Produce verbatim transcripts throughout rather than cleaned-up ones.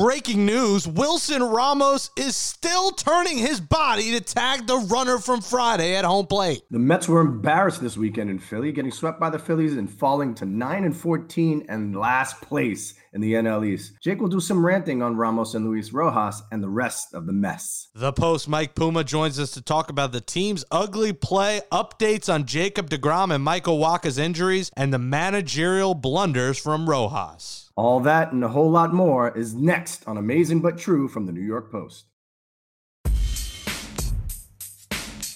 Breaking news, Wilson Ramos is still turning his body to tag the runner from Friday at home plate. The Mets were embarrassed this weekend in Philly, getting swept by the Phillies and falling to nine and fourteen and last place in the N L East. Jake will do some ranting on Ramos and Luis Rojas and the rest of the mess. The Post, Mike Puma, joins us to talk about the team's ugly play, updates on Jacob DeGrom and Michael Wacha's injuries, and the managerial blunders from Rojas. All that and a whole lot more is next on Amazing But True from the New York Post.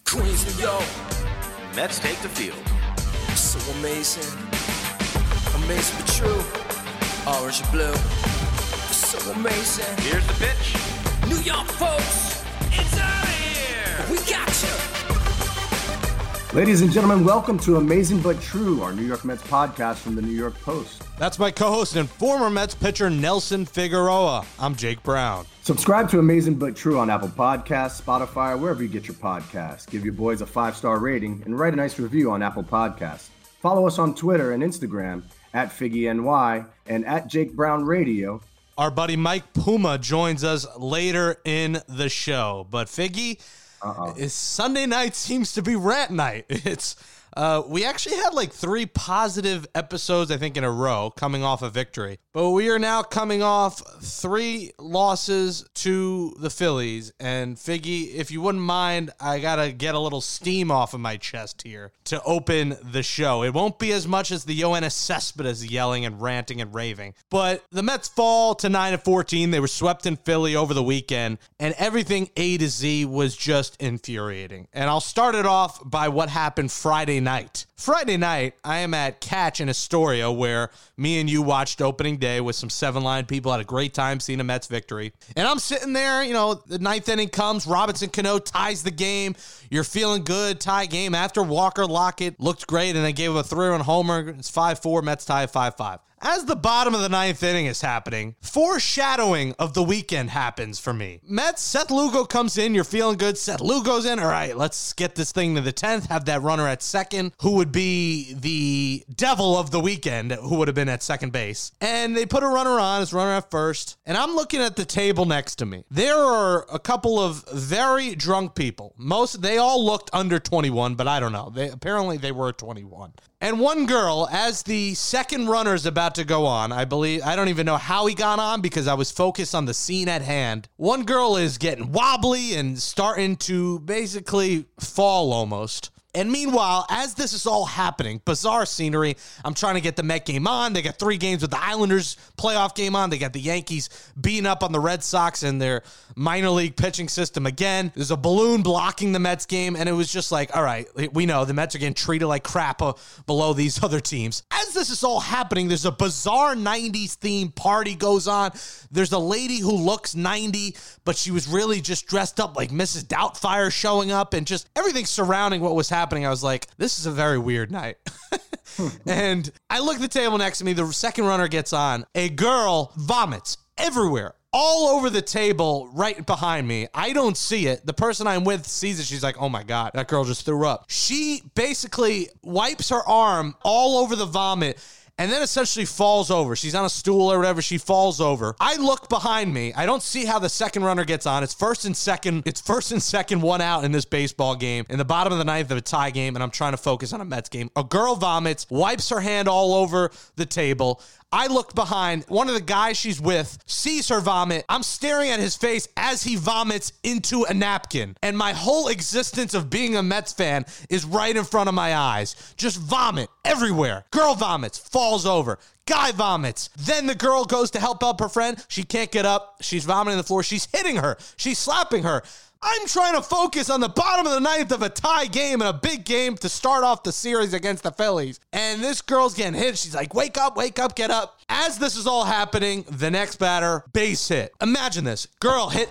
Queens, New York. Mets take the field. So amazing. Amazing but true. Orange and blue. So amazing. Here's the pitch. New York folks, it's out of here. We got you. Ladies and gentlemen, welcome to Amazing But True, our New York Mets podcast from the New York Post. That's my co-host and former Mets pitcher, Nelson Figueroa. I'm Jake Brown. Subscribe to Amazing But True on Apple Podcasts, Spotify, or wherever you get your podcasts. Give your boys a five-star rating and write a nice review on Apple Podcasts. Follow us on Twitter and Instagram at FiggyNY and at Jake Brown Radio. Our buddy Mike Puma joins us later in the show. But Figgy... Uh-oh. Sunday night seems to be rant night. It's uh, we actually had like three positive episodes, I think, in a row coming off a victory. But we are now coming off three losses to the Phillies. And Figgy, if you wouldn't mind, I got to get a little steam off of my chest here to open the show. It won't be as much as the Yoenis Cespedes yelling and ranting and raving. But the Mets fall to nine and fourteen. They were swept in Philly over the weekend. And everything A to Z was just infuriating. And I'll start it off by what happened Friday night. Friday night, I am at Catch in Astoria, where me and you watched opening day with some seven-line people. Had a great time seeing a Mets victory. And I'm sitting there, you know, the ninth inning comes. Robinson Cano ties the game. You're feeling good. Tie game after Walker Lockett looked great, and they gave him a three-run homer. It's five four. Mets tie five five. As the bottom of the ninth inning is happening, foreshadowing of the weekend happens for me. Mets, Seth Lugo comes in. You're feeling good. Seth Lugo's in. All right, let's get this thing to the tenth. Have that runner at second, who would be the devil of the weekend, who would have been at second base. And they put a runner on. It's runner at first. And I'm looking at the table next to me. There are a couple of very drunk people. Most, they all looked under twenty-one, but I don't know. They, apparently, they were twenty-one. And one girl, as the second runner is about to go on, I believe, I don't even know how he got on because I was focused on the scene at hand. One girl is getting wobbly and starting to basically fall almost. And meanwhile, as this is all happening, bizarre scenery, I'm trying to get the Met game on. They got three games with the Islanders playoff game on. They got the Yankees beating up on the Red Sox and their minor league pitching system again. There's a balloon blocking the Mets game, and it was just like, all right, we know the Mets are getting treated like crap uh, below these other teams. As this is all happening, there's a bizarre nineties themed party goes on. There's a lady who looks ninety, but she was really just dressed up like Missus Doubtfire showing up, and just everything surrounding what was happening. Happening, I was like, this is a very weird night. And I look at the table next to me. The second runner gets on. A girl vomits everywhere, all over the table right behind me. I don't see it. The person I'm with sees it. She's like, oh my God, that girl just threw up. She basically wipes her arm all over the vomit and then essentially falls over. She's on a stool or whatever. She falls over. I look behind me. I don't see how the second runner gets on. It's first and second. It's first and second, one out in this baseball game. In the bottom of the ninth of a tie game, and I'm trying to focus on a Mets game. A girl vomits, wipes her hand all over the table. I looked behind. One of the guys she's with sees her vomit. I'm staring at his face as he vomits into a napkin. And my whole existence of being a Mets fan is right in front of my eyes. Just vomit everywhere. Girl vomits, falls over. Guy vomits. Then the girl goes to help out her friend. She can't get up. She's vomiting on the floor. She's hitting her. She's slapping her. I'm trying to focus on the bottom of the ninth of a tie game and a big game to start off the series against the Phillies. And this girl's getting hit. She's like, wake up, wake up, get up. As this is all happening, the next batter, base hit. Imagine this. Girl hit...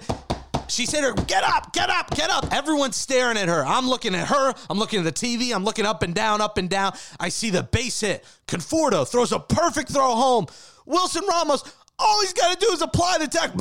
She said, her, get up, get up, get up. Everyone's staring at her. I'm looking at her. I'm looking at the T V. I'm looking up and down, up and down. I see the base hit. Conforto throws a perfect throw home. Wilson Ramos, all he's got to do is apply the tech.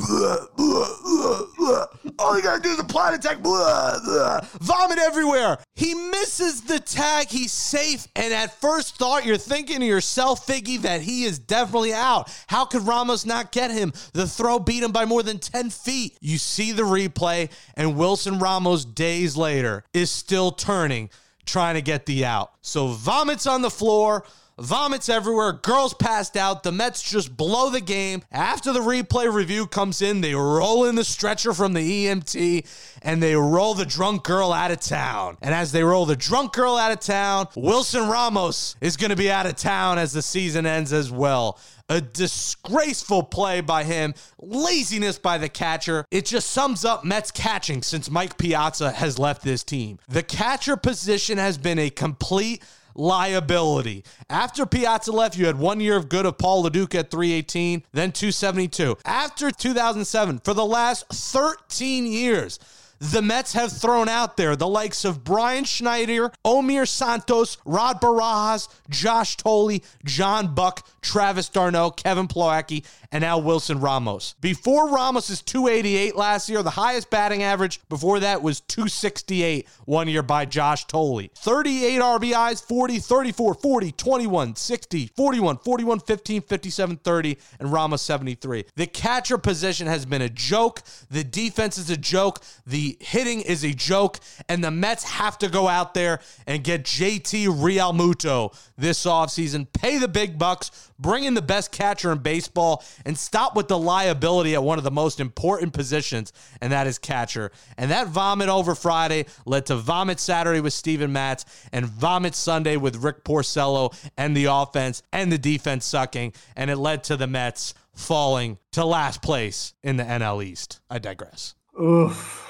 all you gotta do is apply the tag. Blah, blah. Vomit everywhere. He misses the tag. He's safe. And at first thought, you're thinking to yourself, Figgy, that he is definitely out. How could Ramos not get him? The throw beat him by more than ten feet. You see the replay, and Wilson Ramos days later is still turning, trying to get the out. So vomits on the floor. Vomits everywhere. Girls passed out. The Mets just blow the game. After the replay review comes in, they roll in the stretcher from the E M T, and they roll the drunk girl out of town. And as they roll the drunk girl out of town, Wilson Ramos is going to be out of town as the season ends as well. A disgraceful play by him. Laziness by the catcher. It just sums up Mets catching since Mike Piazza has left this team. The catcher position has been a complete liability. After Piazza left, you had one year of good of Paul LeDuc at three eighteen, then two seventy-two. After two thousand seven, for the last thirteen years, the Mets have thrown out there the likes of Brian Schneider, Omir Santos, Rod Barajas, Josh Tolley, John Buck, Travis d'Arnaud, Kevin Plawecki, and now Wilson Ramos. Before Ramos's two eighty-eight last year, the highest batting average before that was two sixty-eight one year by Josh Tolley. thirty-eight R B Is, forty, thirty-four, forty, twenty-one, sixty, forty-one, forty-one, fifteen, fifty-seven, thirty, and Ramos seventy-three. The catcher position has been a joke. The defense is a joke. The hitting is a joke, and the Mets have to go out there and get J T Realmuto this offseason. Pay the big bucks, bring in the best catcher in baseball, and stop with the liability at one of the most important positions, and that is catcher. And that vomit over Friday led to vomit Saturday with Steven Matz and vomit Sunday with Rick Porcello and the offense and the defense sucking, and it led to the Mets falling to last place in the N L East. I digress. Oof.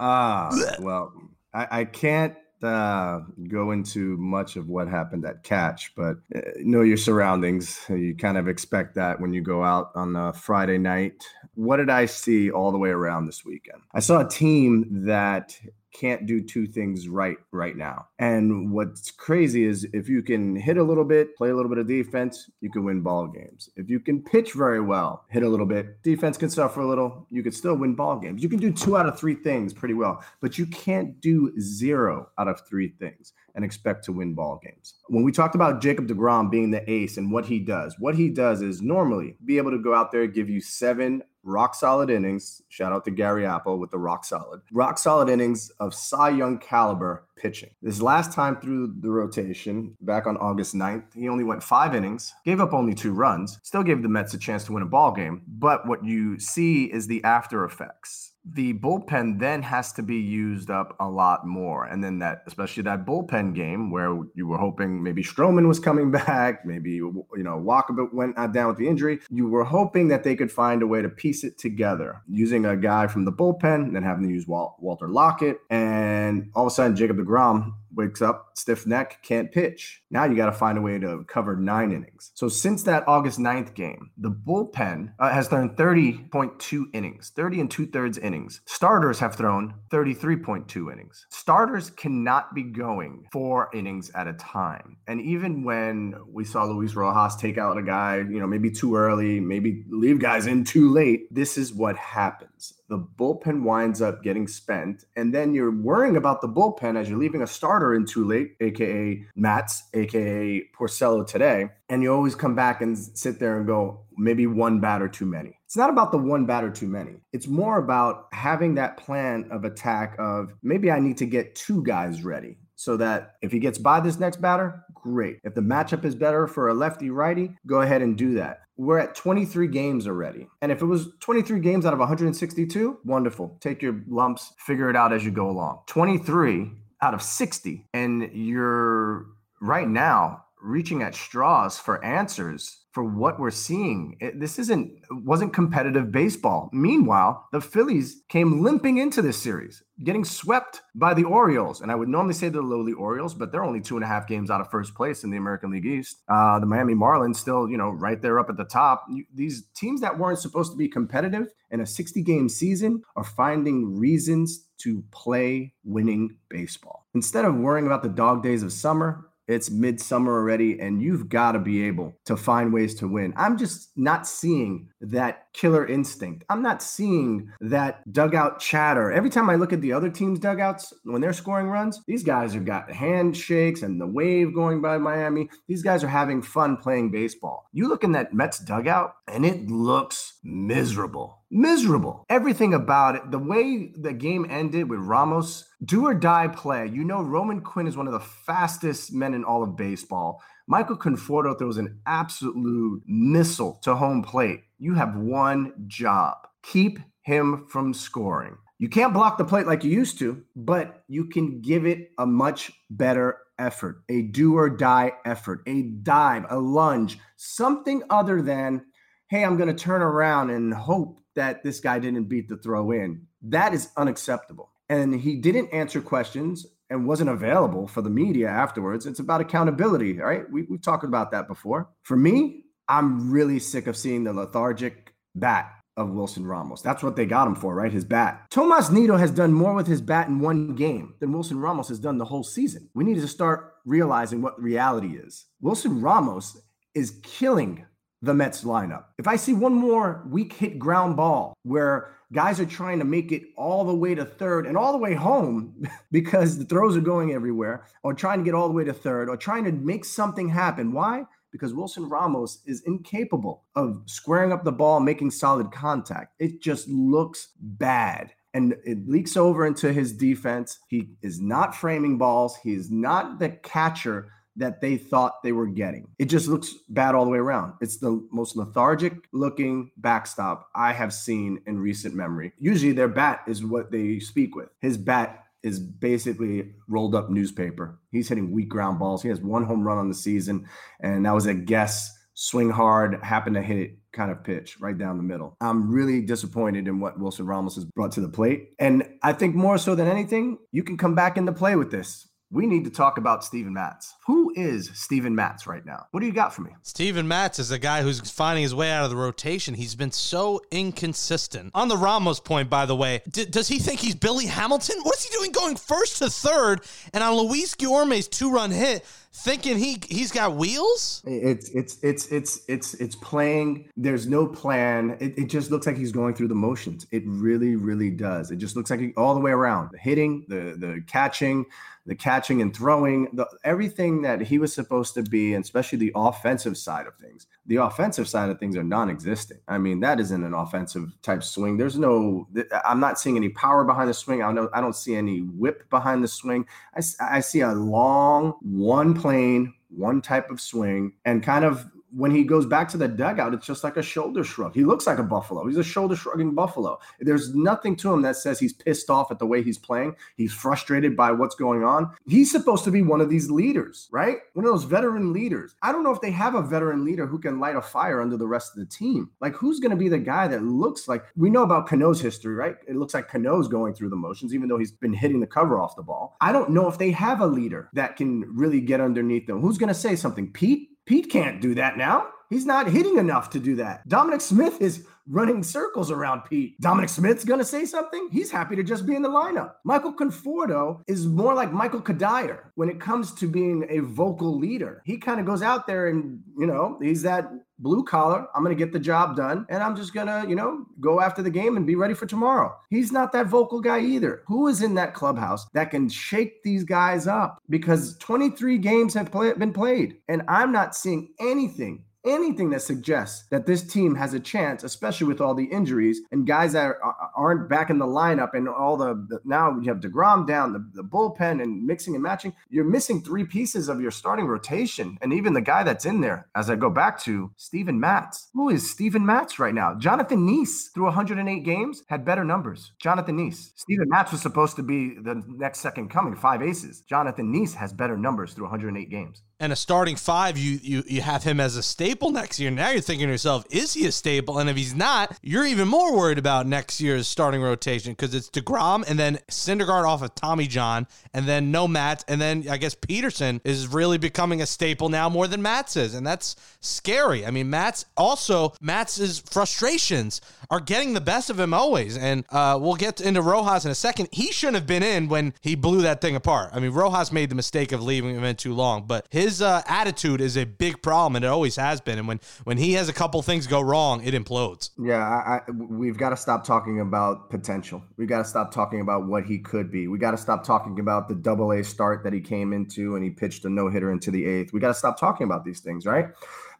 Ah, well, I, I can't uh, go into much of what happened at Catch, but uh, know your surroundings. You kind of expect that when you go out on a Friday night. What did I see all the way around this weekend? I saw a team that can't do two things right right now. And what's crazy is if you can hit a little bit, play a little bit of defense, you can win ball games. If you can pitch very well, hit a little bit, defense can suffer a little, you can still win ball games. You can do two out of three things pretty well, but you can't do zero out of three things and expect to win ball games. When we talked about Jacob DeGrom being the ace and what he does, what he does is normally be able to go out there and give you seven rock solid innings. Shout out to Gary Apple with the rock solid, rock solid innings of Cy Young caliber pitching. This last time through the rotation, back on August ninth, he only went five innings, gave up only two runs, still gave the Mets a chance to win a ball game. But what you see is the after effects. The bullpen then has to be used up a lot more. And then that, especially that bullpen game where you were hoping maybe Stroman was coming back, maybe, you know, Walker went down with the injury. You were hoping that they could find a way to piece it together using a guy from the bullpen and then having to use Wal- Walter Lockett. And all of a sudden, Jacob DeGrom wakes up, stiff neck, can't pitch. Now you got to find a way to cover nine innings. So since that August ninth game, the bullpen uh, has thrown thirty point two innings, thirty and two thirds innings. Starters have thrown thirty-three point two innings. Starters cannot be going four innings at a time. And even when we saw Luis Rojas take out a guy, you know, maybe too early, maybe leave guys in too late, this is what happens. The bullpen winds up getting spent, and then you're worrying about the bullpen as you're leaving a starter in too late, a k a. Matz, a k a. Porcello today, and you always come back and sit there and go, maybe one batter too many. It's not about the one batter too many. It's more about having that plan of attack of maybe I need to get two guys ready so that if he gets by this next batter, great. If the matchup is better for a lefty-righty, go ahead and do that. We're at twenty-three games already. And if it was twenty-three games out of one hundred sixty-two, wonderful. Take your lumps, figure it out as you go along. twenty-three out of sixty. And you're right now reaching at straws for answers for what we're seeing. It, this isn't wasn't competitive baseball. Meanwhile, the Phillies came limping into this series, getting swept by the Orioles. And I would normally say the lowly Orioles, but they're only two and a half games out of first place in the American League East. Uh, the Miami Marlins still, you know, right there up at the top. You, these teams that weren't supposed to be competitive in a sixty-game season are finding reasons to play winning baseball. Instead of worrying about the dog days of summer, It's midsummer already, and you've got to be able to find ways to win. I'm just not seeing that killer instinct. I'm not seeing that dugout chatter. Every time I look at the other team's dugouts, when they're scoring runs, these guys have got handshakes and the wave going by Miami. These guys are having fun playing baseball. You look in that Mets dugout, and it looks miserable. Miserable. Everything about it, the way the game ended with Ramos, do or die play. You know, Roman Quinn is one of the fastest men in all of baseball. Michael Conforto throws an absolute missile to home plate. You have one job. Keep him from scoring. You can't block the plate like you used to, but you can give it a much better effort, a do or die effort, a dive, a lunge, something other than, hey, I'm going to turn around and hope that this guy didn't beat the throw in. That is unacceptable. And he didn't answer questions and wasn't available for the media afterwards. It's about accountability, right? We, we've talked about that before. For me, I'm really sick of seeing the lethargic bat of Wilson Ramos. That's what they got him for, right? His bat. Tomas Nido has done more with his bat in one game than Wilson Ramos has done the whole season. We need to start realizing what reality is. Wilson Ramos is killing the Mets lineup. If I see one more weak hit ground ball where guys are trying to make it all the way to third and all the way home because the throws are going everywhere, or trying to get all the way to third, or trying to make something happen. Why? Because Wilson Ramos is incapable of squaring up the ball, making solid contact. It just looks bad. And it leaks over into his defense. He is not framing balls. He is not the catcher that they thought they were getting. It just looks bad all the way around. It's the most lethargic looking backstop I have seen in recent memory. Usually their bat is what they speak with. His bat is basically rolled up newspaper. He's hitting weak ground balls. He has one home run on the season, and that was a guess, swing hard, happen to hit it kind of pitch right down the middle. I'm really disappointed in what Wilson Ramos has brought to the plate. And I think more so than anything, you can come back into play with this. We need to talk about Steven Matz. Who is Steven Matz right now? What do you got for me? Steven Matz is a guy who's finding his way out of the rotation. He's been so inconsistent. On the Ramos point, by the way, d- does he think he's Billy Hamilton? What is he doing going first to third? And on Luis Guillorme's two-run hit, thinking he he's got wheels? It's it's it's it's it's it's playing. There's no plan. It, it just looks like he's going through the motions. It really really does. It just looks like he, all the way around. The hitting, the the catching, the catching and throwing, the everything that he was supposed to be, and especially the offensive side of things. The offensive side of things are non-existent. I mean, that isn't an offensive type swing. There's no. I'm not seeing any power behind the swing. I know I don't see any whip behind the swing. I I see a long one play. Plane, one type of swing, and kind of when he goes back to the dugout, it's just like a shoulder shrug. He looks like a buffalo. He's a shoulder shrugging buffalo. There's nothing to him that says he's pissed off at the way he's playing. He's frustrated by what's going on. He's supposed to be one of these leaders, right? One of those veteran leaders. I don't know if they have a veteran leader who can light a fire under the rest of the team. Like, who's going to be the guy that looks like, we know about Cano's history, right? It looks like Cano's going through the motions, even though he's been hitting the cover off the ball. I don't know if they have a leader that can really get underneath them. Who's going to say something? Pete? Pete can't do that now. He's not hitting enough to do that. Dominic Smith is running circles around Pete. Dominic Smith's going to say something. He's happy to just be in the lineup. Michael Conforto is more like Michael Kadire when it comes to being a vocal leader. He kind of goes out there and, you know, he's that blue collar. I'm going to get the job done. And I'm just going to, you know, go after the game and be ready for tomorrow. He's not that vocal guy either. Who is in that clubhouse that can shake these guys up? Because twenty-three games have play- been played. And I'm not seeing anything Anything that suggests that this team has a chance, especially with all the injuries and guys that are, aren't back in the lineup and all the, the now you have DeGrom down, the, the bullpen and mixing and matching. You're missing three pieces of your starting rotation. And even the guy that's in there, as I go back to Steven Matz. Who is Steven Matz right now? Jonathon Niese, through one hundred eight games, had better numbers. Jonathon Niese. Steven Matz was supposed to be the next second coming, five aces. Jonathon Niese has better numbers through one hundred eight games. and a starting five, you, you you have him as a staple next year. Now you're thinking to yourself, is he a staple? And if he's not, you're even more worried about next year's starting rotation because it's DeGrom and then Syndergaard off of Tommy John and then no Matz. And then I guess Peterson is really becoming a staple now more than Matz is. And that's scary. I mean, Matz also, Matz's frustrations are getting the best of him always. And uh, we'll get into Rojas in a second. He shouldn't have been in when he blew that thing apart. I mean, Rojas made the mistake of leaving him in too long, but his His uh, attitude is a big problem, and it always has been. And when, when he has a couple things go wrong, it implodes. Yeah, I, I, we've got to stop talking about potential. We've got to stop talking about what he could be. We got to stop talking about the double A start that he came into and he pitched a no-hitter into the eighth. We got to stop talking about these things, right?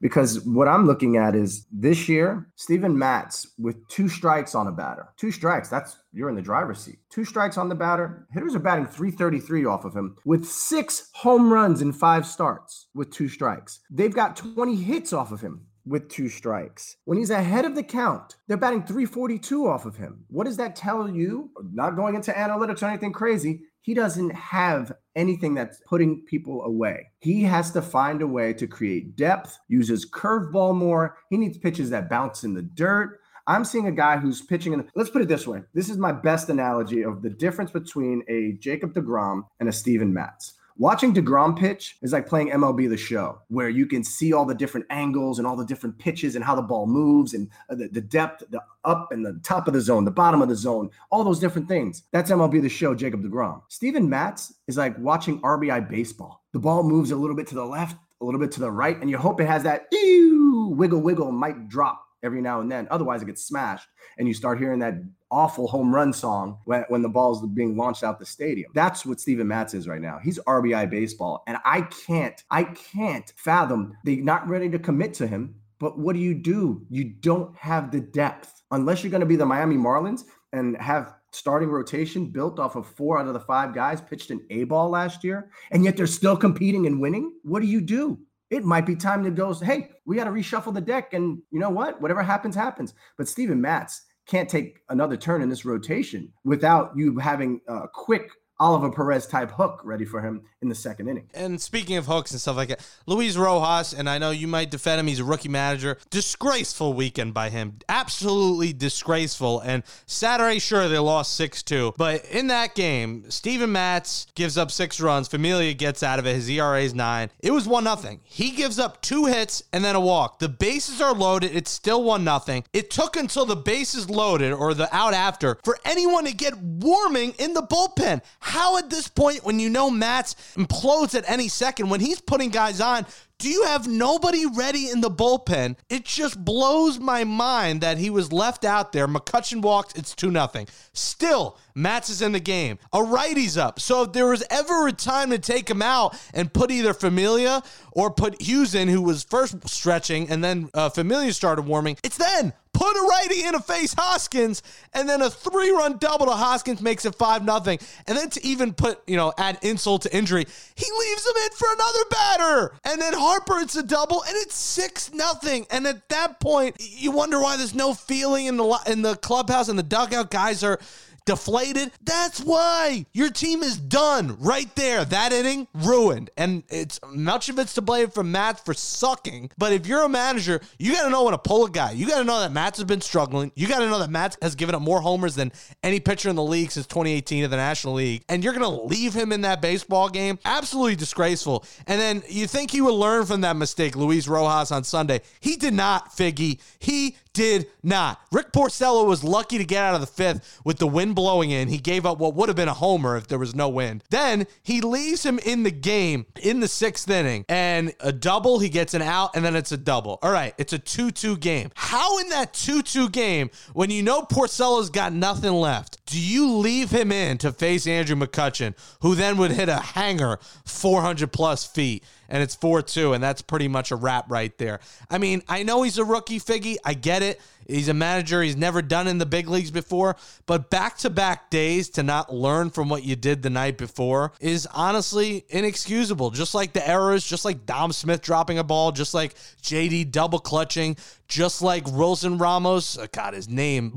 Because what I'm looking at is this year, Steven Matz with two strikes on a batter. Two strikes, that's you're in the driver's seat. Two strikes on the batter. Hitters are batting three thirty-three off of him with six home runs in five starts with two strikes. They've got twenty hits off of him with two strikes. When he's ahead of the count, they're batting three forty-two off of him. What does that tell you? Not going into analytics or anything crazy. He doesn't have anything that's putting people away. He has to find a way to create depth, use his curveball more. He needs pitches that bounce in the dirt. I'm seeing a guy who's pitching in the, let's put it this way. This is my best analogy of the difference between a Jacob DeGrom and a Steven Matz. Watching DeGrom pitch is like playing M L B The Show, where you can see all the different angles and all the different pitches and how the ball moves and the, the depth, the up and the top of the zone, the bottom of the zone, all those different things. That's M L B The Show, Jacob DeGrom. Steven Matz is like watching R B I baseball. The ball moves a little bit to the left, a little bit to the right, and you hope it has that ew, wiggle, wiggle, might drop every now and then. Otherwise, it gets smashed, and you start hearing that awful home run song when, when the ball's being launched out the stadium. That's what Steven Matz is right now. He's R B I baseball. And I can't, I can't fathom they're not ready to commit to him. But what do you do? You don't have the depth. Unless you're going to be the Miami Marlins and have starting rotation built off of four out of the five guys pitched an A ball last year, and yet they're still competing and winning. What do you do? It might be time to go, hey, we got to reshuffle the deck. And you know what? Whatever happens, happens. But Steven Matz can't take another turn in this rotation without you having a quick Oliver Perez type hook ready for him in the second inning. And speaking of hooks and stuff like that, Luis Rojas, and I know you might defend him, he's a rookie manager. Disgraceful weekend by him. Absolutely disgraceful. And Saturday, sure, they lost six two. But in that game, Steven Matz gives up six runs. Familia gets out of it. His E R A is nine. It was one nothing. He gives up two hits and then a walk. The bases are loaded. It's still one nothing. It took until the bases loaded or the out after for anyone to get warming in the bullpen. How at this point, when you know Matz implodes at any second, when he's putting guys on, do you have nobody ready in the bullpen? It just blows my mind that he was left out there. McCutchen walks, it's two nothing. Still, Matz is in the game. A righty's up. So if there was ever a time to take him out and put either Familia or put Hughes in, who was first stretching, and then uh, Familia started warming, it's then. Put a righty in to face Hoskins, and then a three-run double to Hoskins makes it five nothing. And then to even put, you know, add insult to injury, he leaves him in for another batter. And then Harper, it's a double, and it's six nothing. And at that point, you wonder why there's no feeling in the in the clubhouse and the dugout. Guys are deflated. That's why your team is done right there. That inning ruined. And it's much of it's to blame for Matz for sucking. But if you're a manager, you got to know when to pull a guy. You got to know that Matz has been struggling. You got to know that Matz has given up more homers than any pitcher in the league since twenty eighteen of the National League. And you're going to leave him in that baseball game. Absolutely disgraceful. And then you think he would learn from that mistake, Luis Rojas on Sunday. He did not, Figgy. He did not. Rick Porcello was lucky to get out of the fifth with the wind blowing in. He gave up what would have been a homer if there was no wind. Then he leaves him in the game in the sixth inning and a double. He gets an out and then it's a double. All right, it's a two two game. How in that two two game, when you know Porcello's got nothing left, do you leave him in to face Andrew McCutchen, who then would hit a hanger four hundred plus feet? And it's four two, and that's pretty much a wrap right there. I mean, I know he's a rookie, Figgy. I get it. He's a manager he's never done in the big leagues before, but back-to-back days to not learn from what you did the night before is honestly inexcusable. Just like the errors, just like Dom Smith dropping a ball, just like J D double clutching, just like Wilson Ramos, oh God, his name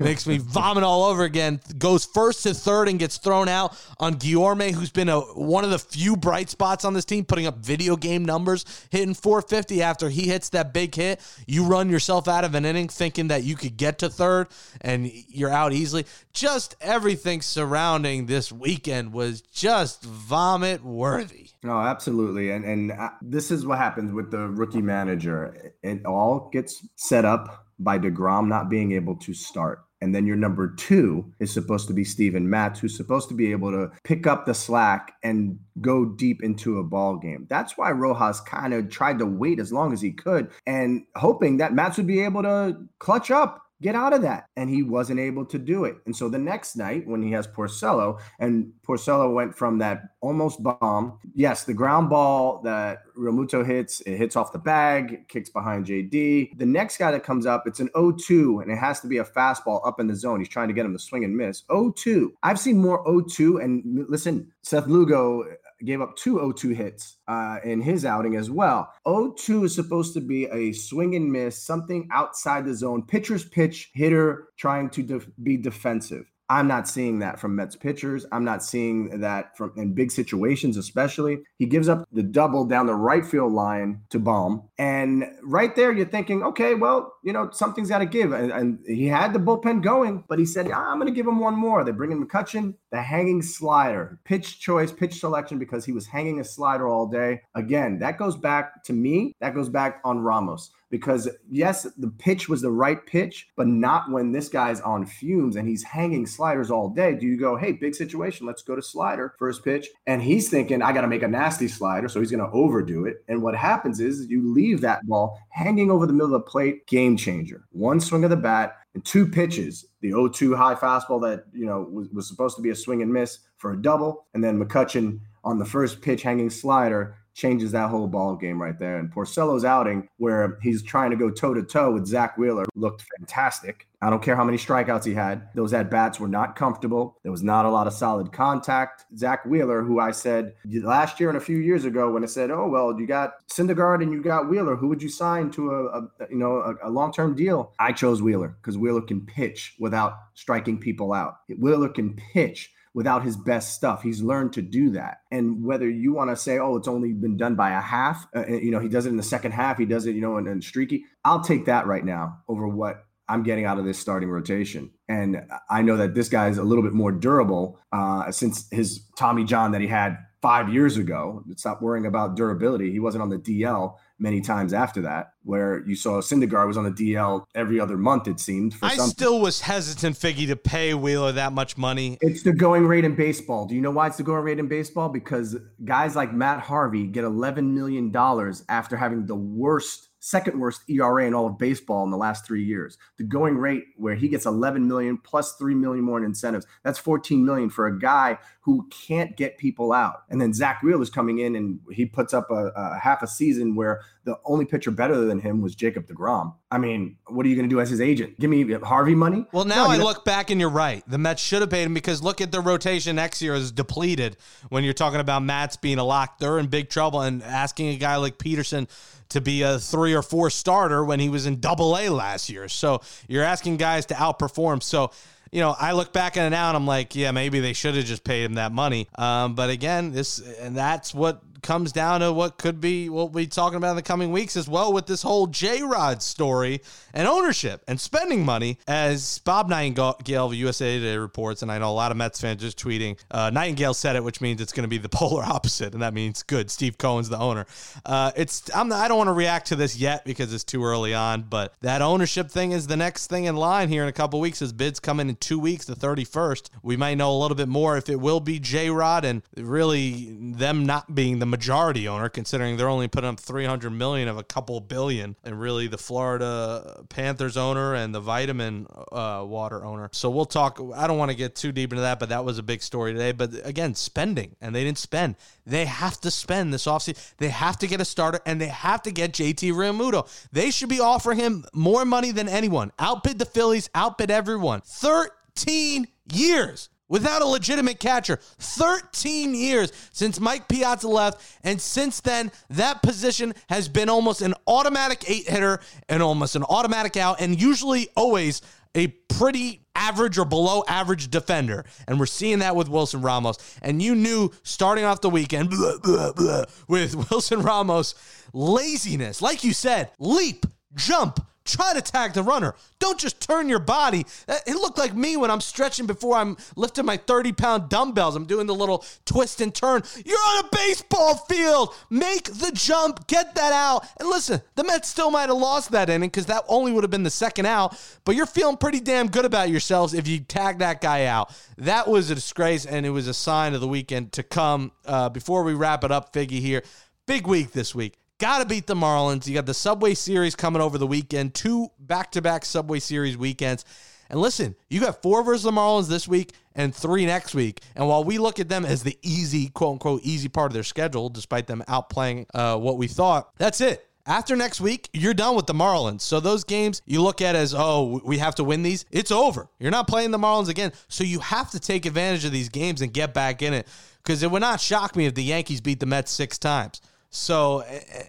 makes me vomit all over again, goes first to third and gets thrown out on Guillorme, who's been a, one of the few bright spots on this team, putting up video game numbers, hitting four fifty after he hits that big hit. You run yourself out of an inning thinking that you could get to third, and you're out easily. Just everything surrounding this weekend was just vomit worthy. No, absolutely. And and uh, this is what happens with the rookie manager. It all gets set up by DeGrom not being able to start. And then your number two is supposed to be Steven Matz, who's supposed to be able to pick up the slack and go deep into a ball game. That's why Rojas kind of tried to wait as long as he could and hoping that Matz would be able to clutch up, get out of that. And he wasn't able to do it. And so the next night when he has Porcello, and Porcello went from that almost bomb. Yes, the ground ball that Realmuto hits, it hits off the bag, kicks behind J D. The next guy that comes up, it's an oh two, and it has to be a fastball up in the zone. He's trying to get him to swing and miss. oh two. I've seen more oh two, and listen, Seth Lugo gave up two oh two hits uh, in his outing as well. oh two is supposed to be a swing and miss, something outside the zone, pitcher's pitch, hitter trying to def- be defensive. I'm not seeing that from Mets pitchers. I'm not seeing that from in big situations, especially. He gives up the double down the right field line to Baum. And right there, you're thinking, okay, well, you know, something's got to give. And, and he had the bullpen going, but he said, ah, I'm going to give him one more. They bring in McCutchen, the hanging slider, pitch choice, pitch selection, because he was hanging a slider all day. Again, that goes back to me. That goes back on Ramos. Because, yes, the pitch was the right pitch, but not when this guy's on fumes and he's hanging sliders all day. Do you go, hey, big situation, let's go to slider, first pitch. And he's thinking, I got to make a nasty slider, so he's going to overdo it. And what happens is you leave that ball hanging over the middle of the plate, game changer. One swing of the bat and two pitches, the oh two high fastball that, you know, was, was supposed to be a swing and miss for a double. And then McCutchen on the first pitch hanging slider changes that whole ball game right there. And Porcello's outing, where he's trying to go toe-to-toe with Zach Wheeler, looked fantastic. I don't care how many strikeouts he had. Those at-bats were not comfortable. There was not a lot of solid contact. Zach Wheeler, who I said last year and a few years ago when I said, oh, well, you got Syndergaard and you got Wheeler, who would you sign to a, a you know, a, a long-term deal? I chose Wheeler because Wheeler can pitch without striking people out. Wheeler can pitch without his best stuff. He's learned to do that. And whether you want to say, oh, it's only been done by a half, uh, you know, he does it in the second half, he does it, you know, and streaky. I'll take that right now over what I'm getting out of this starting rotation. And I know that this guy is a little bit more durable uh, since his Tommy John that he had five years ago. Stop worrying about durability. He wasn't on the D L many times after that, where you saw Syndergaard was on the D L every other month, it seemed. For I some... still was hesitant, Figgy, to pay Wheeler that much money. It's the going rate in baseball. Do you know why it's the going rate in baseball? Because guys like Matt Harvey get eleven million dollars after having the worst, second worst E R A in all of baseball in the last three years. The going rate where he gets eleven million plus three million more in incentives, that's fourteen million for a guy who can't get people out. And then Zach Wheeler's coming in and he puts up a, a half a season where the only pitcher better than him was Jacob DeGrom. I mean, what are you going to do as his agent? Give me Harvey money? Well, now no, I look back and you're right. The Mets should have paid him, because look at the rotation next year is depleted. When you're talking about Matz being a lock, they're in big trouble, and asking a guy like Peterson to be a three or four starter when he was in double A last year. So you're asking guys to outperform. So, you know, I look back in and out and I'm like, yeah, maybe they should have just paid him that money. Um, but again, this, and that's what comes down to what could be what we're talking about in the coming weeks as well, with this whole J-Rod story and ownership and spending money. As Bob Nightingale of U S A Today reports, and I know a lot of Mets fans just tweeting, uh, Nightingale said it, which means it's going to be the polar opposite, and that means good. Steve Cohen's the owner. Uh, it's I'm I don't want to react to this yet because it's too early on, but that ownership thing is the next thing in line here in a couple weeks. His bids come in in two weeks, the thirty-first. We might know a little bit more if it will be J-Rod, and really them not being the majority owner, considering they're only putting up three hundred million of a couple billion, and really the Florida Panthers owner and the Vitamin uh, Water owner. So we'll talk. I don't want to get too deep into that, but that was a big story today. But again, spending, and they didn't spend. They have to spend this offseason. They have to get a starter, and they have to get J T Realmuto. They should be offering him more money than anyone. Outbid the Phillies, outbid everyone. thirteen years. Without a legitimate catcher, thirteen years since Mike Piazza left, and since then, that position has been almost an automatic eight-hitter and almost an automatic out, and usually always a pretty average or below average defender. And we're seeing that with Wilson Ramos. And you knew starting off the weekend blah, blah, blah, with Wilson Ramos, laziness. Like you said, leap, jump, try to tag the runner. Don't just turn your body. It looked like me when I'm stretching before I'm lifting my thirty-pound dumbbells. I'm doing the little twist and turn. You're on a baseball field. Make the jump. Get that out. And listen, the Mets still might have lost that inning because that only would have been the second out. But you're feeling pretty damn good about yourselves if you tag that guy out. That was a disgrace, and it was a sign of the weekend to come. Uh, before we wrap it up, Figgy here. Big week this week. Got to beat the Marlins. You got the Subway Series coming over the weekend. Two back-to-back Subway Series weekends. And listen, you got four versus the Marlins this week and three next week. And while we look at them as the easy, quote-unquote, easy part of their schedule, despite them outplaying uh, what we thought, that's it. After next week, you're done with the Marlins. So those games you look at as, oh, we have to win these. It's over. You're not playing the Marlins again. So you have to take advantage of these games and get back in it, because it would not shock me if the Yankees beat the Mets six times. So,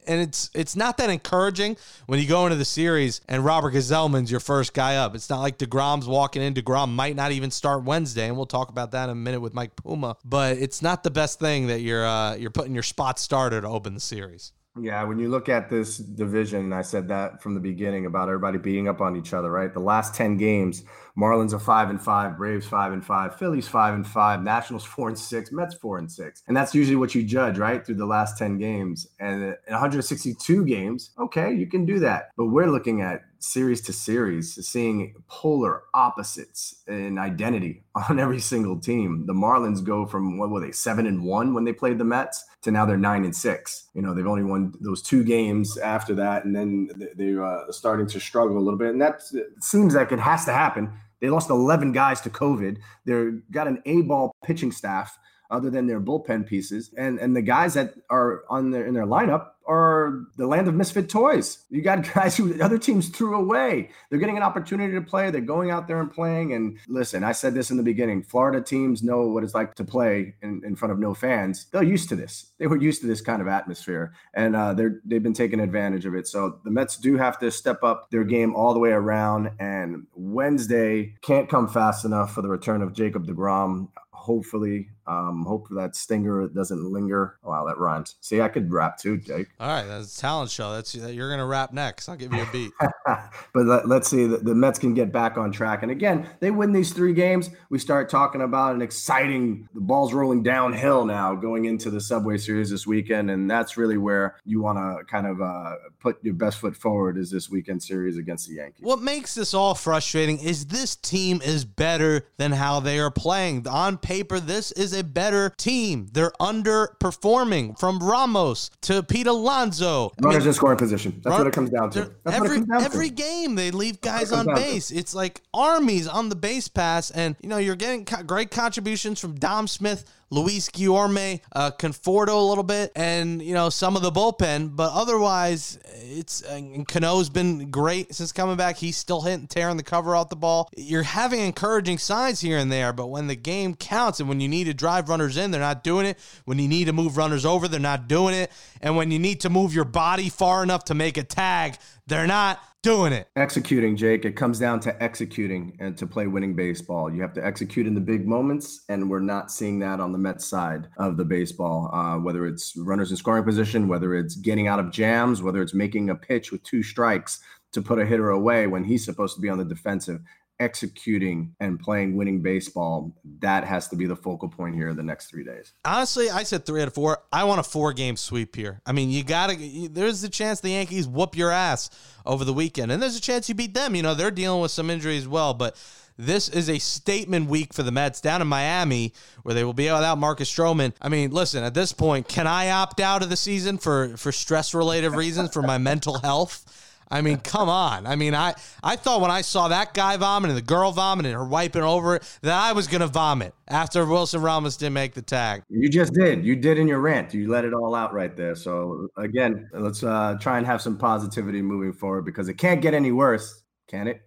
and it's it's not that encouraging when you go into the series and Robert Gazelman's your first guy up. It's not like DeGrom's walking in. DeGrom might not even start Wednesday, and we'll talk about that in a minute with Mike Puma. But it's not the best thing that you're uh, you're putting your spot starter to open the series. Yeah, when you look at this division, I said that from the beginning about everybody beating up on each other, right? The last ten games, Marlins are five and five, Braves five and five, Phillies five and five, Nationals four and six, Mets four and six. And that's usually what you judge, right? Through the last ten games. And in one hundred sixty-two games, okay, you can do that. But we're looking at series to series, seeing polar opposites in identity on every single team. The Marlins go from, what were they, seven and one when they played the Mets, to now they're nine and six. You know, they've only won those two games after that, and then they're uh, starting to struggle a little bit. And that seems like it has to happen. They lost eleven guys to COVID. They've got an A-ball pitching staff other than their bullpen pieces. And and the guys that are on their in their lineup are the land of misfit toys. You got guys who other teams threw away. They're getting an opportunity to play. They're going out there and playing. And listen, I said this in the beginning, Florida teams know what it's like to play in, in front of no fans. They're used to this. They were used to this kind of atmosphere, and uh, they're, they've been taking advantage of it. So the Mets do have to step up their game all the way around. And Wednesday can't come fast enough for the return of Jacob DeGrom. Hopefully, um, hopefully that stinger doesn't linger. Wow, that rhymes. See, I could rap too, Jake. All right, that's a talent show. That's you're gonna rap next. I'll give you a beat. But let, let's see, the, the Mets can get back on track. And again, they win these three games. We start talking about an exciting, the ball's rolling downhill now, going into the Subway Series this weekend, and that's really where you want to kind of uh, put your best foot forward is this weekend series against the Yankees. What makes this all frustrating is this team is better than how they are playing on paper. This is a better team. They're underperforming from Ramos to Pete Alonso. Runners I mean, in scoring position. That's run, what it comes down to. That's every what it comes down every to. game they leave guys on base. It's like armies on the base pass, and you know you're getting co- great contributions from Dom Smith, Luis Guillorme, uh, Conforto a little bit, and you know some of the bullpen, but otherwise it's and Cano's been great since coming back. He's still hitting, tearing the cover off the ball. You're having encouraging signs here and there, but when the game counts and when you need to drive runners in, they're not doing it. When you need to move runners over, they're not doing it. And when you need to move your body far enough to make a tag, they're not doing it. Executing, Jake. It comes down to executing and to play winning baseball. You have to execute in the big moments, and we're not seeing that on the Mets side of the baseball, uh, whether it's runners in scoring position, whether it's getting out of jams, whether it's making a pitch with two strikes to put a hitter away when he's supposed to be on the defensive. executing and playing winning baseball, that has to be the focal point here in the next three days. Honestly, I said three out of four. I want a four-game sweep here. I mean, you got to. There's a chance the Yankees whoop your ass over the weekend, and there's a chance you beat them. You know, they're dealing with some injuries as well, but this is a statement week for the Mets down in Miami where they will be without Marcus Stroman. I mean, listen, at this point, can I opt out of the season for, for stress-related reasons, for my mental health? I mean, come on. I mean, I, I thought when I saw that guy vomit and the girl vomit and her wiping over it, that I was going to vomit after Wilson Ramos didn't make the tag. You just did. You did in your rant. You let it all out right there. So, again, let's uh, try and have some positivity moving forward because it can't get any worse, can it?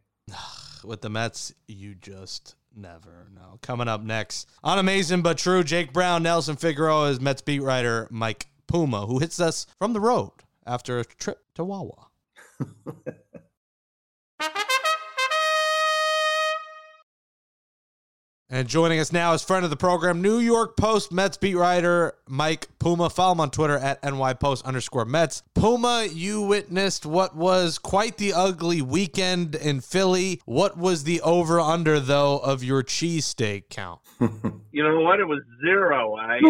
With the Mets, you just never know. Coming up next on Amazing But True, Jake Brown, Nelson Figueroa's Mets beat writer Mike Puma, who hits us from the road after a trip to Wawa. And joining us now is friend of the program, New York Post Mets beat writer Mike Puma. Follow him on Twitter at nypost underscore Mets. Puma, you witnessed what was quite the ugly weekend in Philly. What was the over-under, though, of your cheesesteak count? You know what? It was zero. I, I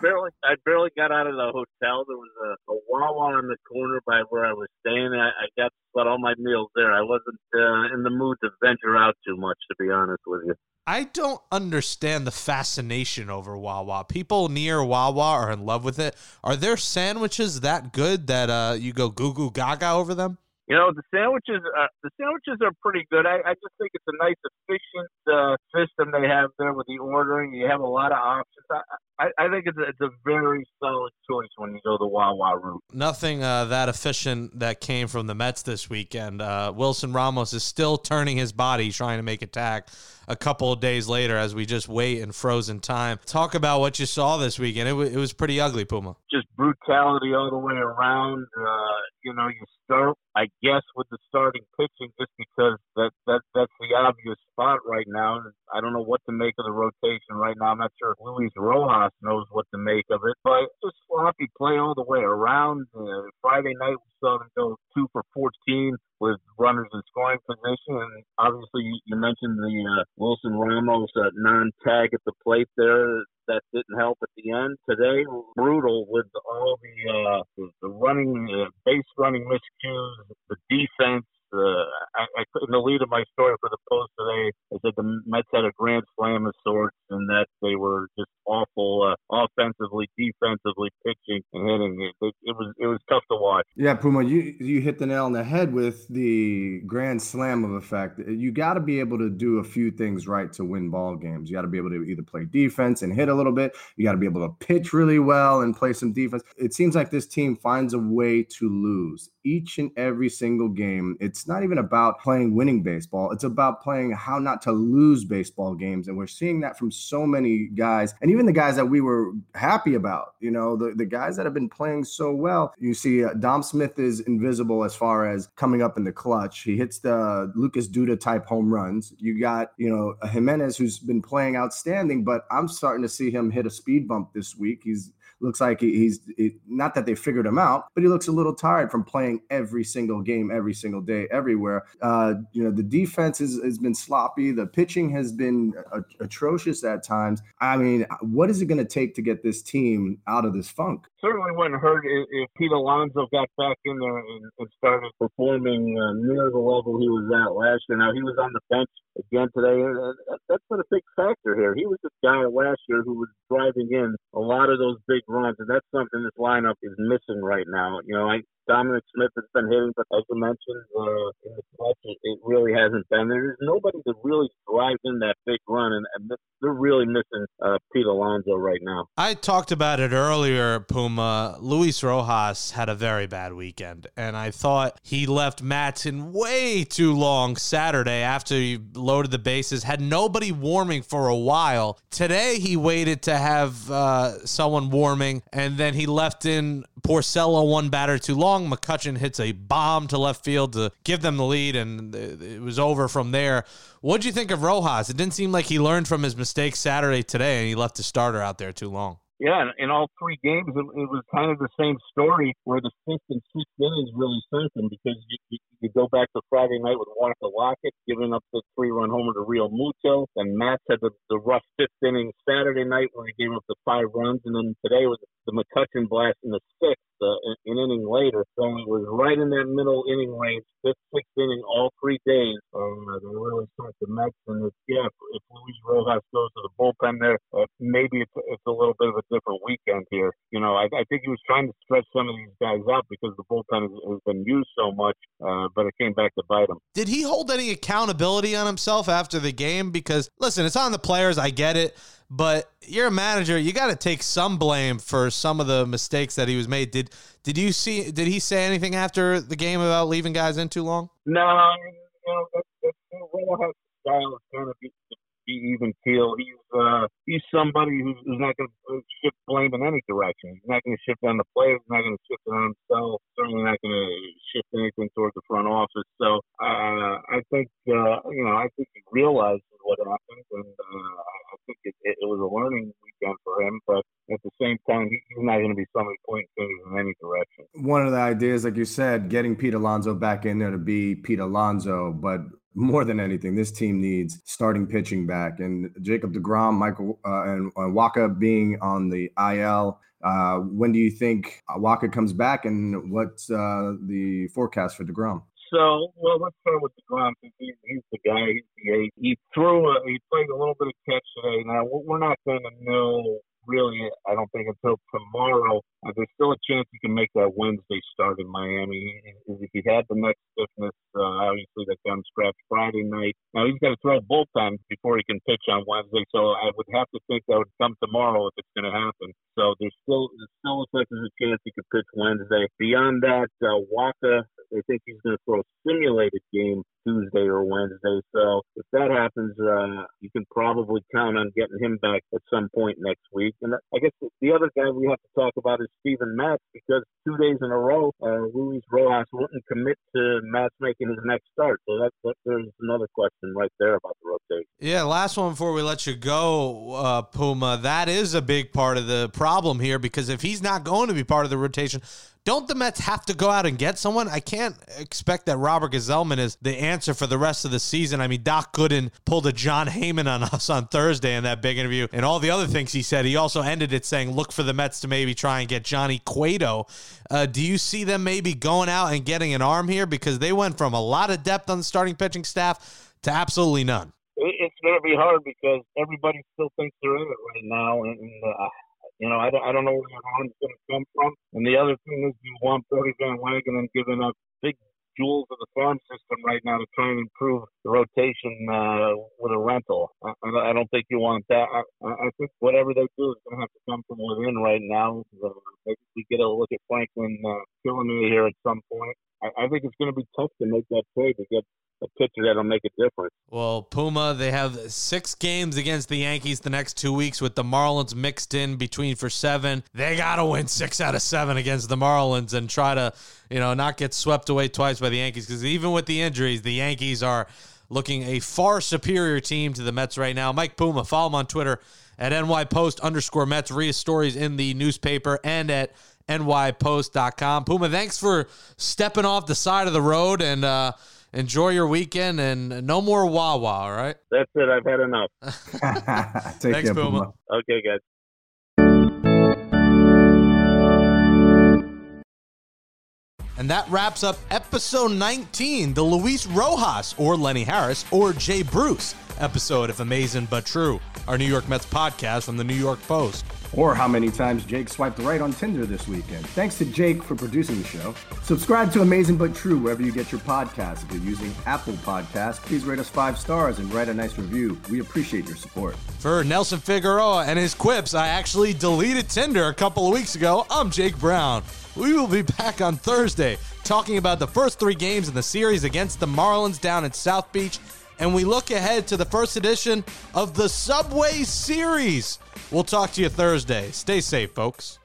barely I barely got out of the hotel. There was a, a Wawa on the corner by where I was staying. I, I got but all my meals there. I wasn't uh, in the mood to venture out too much, to be honest with you. I don't understand the fascination over Wawa. People near Wawa are in love with it. Are there sandwiches that good that uh, you go goo goo gaga over them? You know, the sandwiches are, the sandwiches are pretty good. I, I just think it's a nice, efficient uh, system they have there with the ordering. You have a lot of options. I, I, I think it's a, it's a very solid choice when you go the Wawa route. Nothing uh, that efficient that came from the Mets this weekend. Uh, Wilson Ramos is still turning his body, trying to make a tag a couple of days later as we just wait in frozen time. Talk about what you saw this weekend. It, w- it was pretty ugly, Puma. Just brutality all the way around. Uh, you know, you start, I guess, with the starting pitching just because that, that that's the obvious spot right now. I don't know what to make of the rotation right now. I'm not sure if Luis Rojas knows what to make of it, but just sloppy play all the way around. Uh, Friday night, we saw them go two for fourteen with runners in scoring position. And obviously, you, you mentioned the uh, Wilson Ramos uh, non-tag at the plate there. That didn't help at the end. Today, brutal with all the uh, the, the running, uh, base running miscues, the defense. Uh, I, I, in the lead of my story for the Post today, I said the Mets had a grand slam of sorts and that they were just awful uh, offensively, defensively, pitching and hitting. It, it, it was it was tough to watch. Yeah, Puma, you, you hit the nail on the head with the grand slam of effect. You got to be able to do a few things right to win ball games. You got to be able to either play defense and hit a little bit. You got to be able to pitch really well and play some defense. It seems like this team finds a way to lose each and every single game. It's It's not even about playing winning baseball. It's about playing how not to lose baseball games. And we're seeing that from so many guys. And even the guys that we were happy about, you know, the, the guys that have been playing so well. You see uh, Dom Smith is invisible as far as coming up in the clutch. He hits the Lucas Duda type home runs. You got, you know, Jimenez, who's been playing outstanding, but I'm starting to see him hit a speed bump this week. He's looks like he's he, not that they figured him out, but he looks a little tired from playing every single game, every single day, everywhere. Uh, you know, the defense is, has been sloppy. The pitching has been a- atrocious at times. I mean, what is it going to take to get this team out of this funk? Certainly wouldn't hurt if, if Pete Alonso got back in there and, and started performing uh, near the level he was at last year. Now, he was on the bench again today. Uh, that's been a big factor here. He was the guy last year who was driving in a lot of those big runs, and that's something this lineup is missing right now. You know, I, Dominic Smith has been hitting, but as you mentioned, uh, in the clutch, it, it really hasn't been there. There's nobody that really drives in that big run, and, and they're really missing uh, Pete Alonso right now. I talked about it earlier, Puma. Luis Rojas had a very bad weekend, and I thought he left Matz in way too long Saturday after he loaded the bases, had nobody warming for a while. Today, he waited to have uh, someone warming, and then he left in Porcello one batter too long. McCutchen hits a bomb to left field to give them the lead, and it was over from there. What did you think of Rojas? It didn't seem like he learned from his mistakes Saturday today, and he left the starter out there too long. yeah, in all three games, it, it was kind of the same story where the fifth and sixth innings really sent them, because you, you, you go back to Friday night with Walker Lockett giving up the three-run homer to Realmuto, and Matz had the, the rough fifth inning Saturday night where he gave up the five runs, and then today was the McCutchen blast in the sixth, uh, an inning later. So it was right in that middle inning range, fifth, sixth inning, all three days. Um, they really start the Mets, and it's, yeah, if, if Luis Rojas goes to the bullpen there, uh, maybe it's, it's a little bit of a different weekend here. You know, I, I think he was trying to stretch some of these guys out because the bullpen has, has been used so much, uh, but it came back to bite him. Did he hold any accountability on himself after the game? Because, listen, it's on the players, I get it. But you're a manager, you got to take some blame for some of the mistakes that he was made. Did did you see? Did he say anything after the game about leaving guys in too long? No, I mean, you know, that's, that's Rojas' style is kind of be, be even keel. He's uh, he's somebody who's, who's not going to shift blame in any direction. He's not going to shift on the players. He's not going to shift on himself. Certainly not going to shift anything towards the front office. So uh, I think uh, you know, I think he realized what happened, and uh, I think it, it, it was a learning weekend for him, but at the same time, he's not going to be somebody pointing fingers in any direction. One of the ideas, like you said, getting Pete Alonso back in there to be Pete Alonso, but more than anything, this team needs starting pitching back, and Jacob DeGrom, Michael uh, and, and Wacha being on the I L. Uh, when do you think Wacha comes back, and what's uh, the forecast for DeGrom? So, well, let's start with DeGrom. He, he's the guy. He's the ace. He threw. A, he played a little bit of catch today. Now, we're not going to know really, I don't think, until tomorrow. Uh, there's still a chance he can make that Wednesday start in Miami. If he had the next stiffness, uh, obviously that got him scratched Friday night. Now, he's got to throw a bullpen before he can pitch on Wednesday. So, I would have to think that would come tomorrow if it's going to happen. So, there's still there's still a chance he could pitch Wednesday. Beyond that, uh, Wacha, they think he's going to throw a simulated game Tuesday or Wednesday. So if that happens, uh, you can probably count on getting him back at some point next week. And I guess the other guy we have to talk about is Steven Matz, because two days in a row, uh, Luis Rojas wouldn't commit to Matz making his next start. So that's, that, there's another question right there about the rotation. Yeah, last one before we let you go, uh, Puma. That is a big part of the problem here, because if he's not going to be part of the rotation, don't the Mets have to go out and get someone? I can't expect that Robert Gesellman is the answer for the rest of the season. I mean, Doc Gooden pulled a John Heyman on us on Thursday in that big interview, and all the other things he said. He also ended it saying, look for the Mets to maybe try and get Johnny Cueto. Uh, do you see them maybe going out and getting an arm here? Because they went from a lot of depth on the starting pitching staff to absolutely none. It's going to be hard because everybody still thinks they're in it right now, and uh... You know, I don't, I don't know where that arm's going to come from. And the other thing is, you want Bernie Van Wagenen giving up big jewels of the farm system right now to try and improve the rotation uh, with a rental. I, I don't think you want that. I, I think whatever they do is going to have to come from within right now. So maybe we get a look at Franklin uh, killing me here at some point. I think it's going to be tough to make that play to get a pitcher that'll make a difference. Well, Puma, they have six games against the Yankees the next two weeks with the Marlins mixed in between for seven. They got to win six out of seven against the Marlins and try to, you know, not get swept away twice by the Yankees, because even with the injuries, the Yankees are looking a far superior team to the Mets right now. Mike Puma, follow him on Twitter at NYPost underscore Mets. Read his stories in the newspaper and at N Y Post dot com. Puma, thanks for stepping off the side of the road, and uh, enjoy your weekend, and no more Wawa, all right? That's it. I've had enough. Take thanks, care, Puma. Puma. Okay, guys. And that wraps up episode nineteen, the Luis Rojas or Lenny Harris or Jay Bruce episode of Amazing But True, our New York Mets podcast from the New York Post. Or how many times Jake swiped right on Tinder this weekend. Thanks to Jake for producing the show. Subscribe to Amazing But True wherever you get your podcasts. If you're using Apple Podcasts, please rate us five stars and write a nice review. We appreciate your support. For Nelson Figueroa and his quips, I actually deleted Tinder a couple of weeks ago. I'm Jake Brown. We will be back on Thursday talking about the first three games in the series against the Marlins down in South Beach. And we look ahead to the first edition of the Subway Series. We'll talk to you Thursday. Stay safe, folks.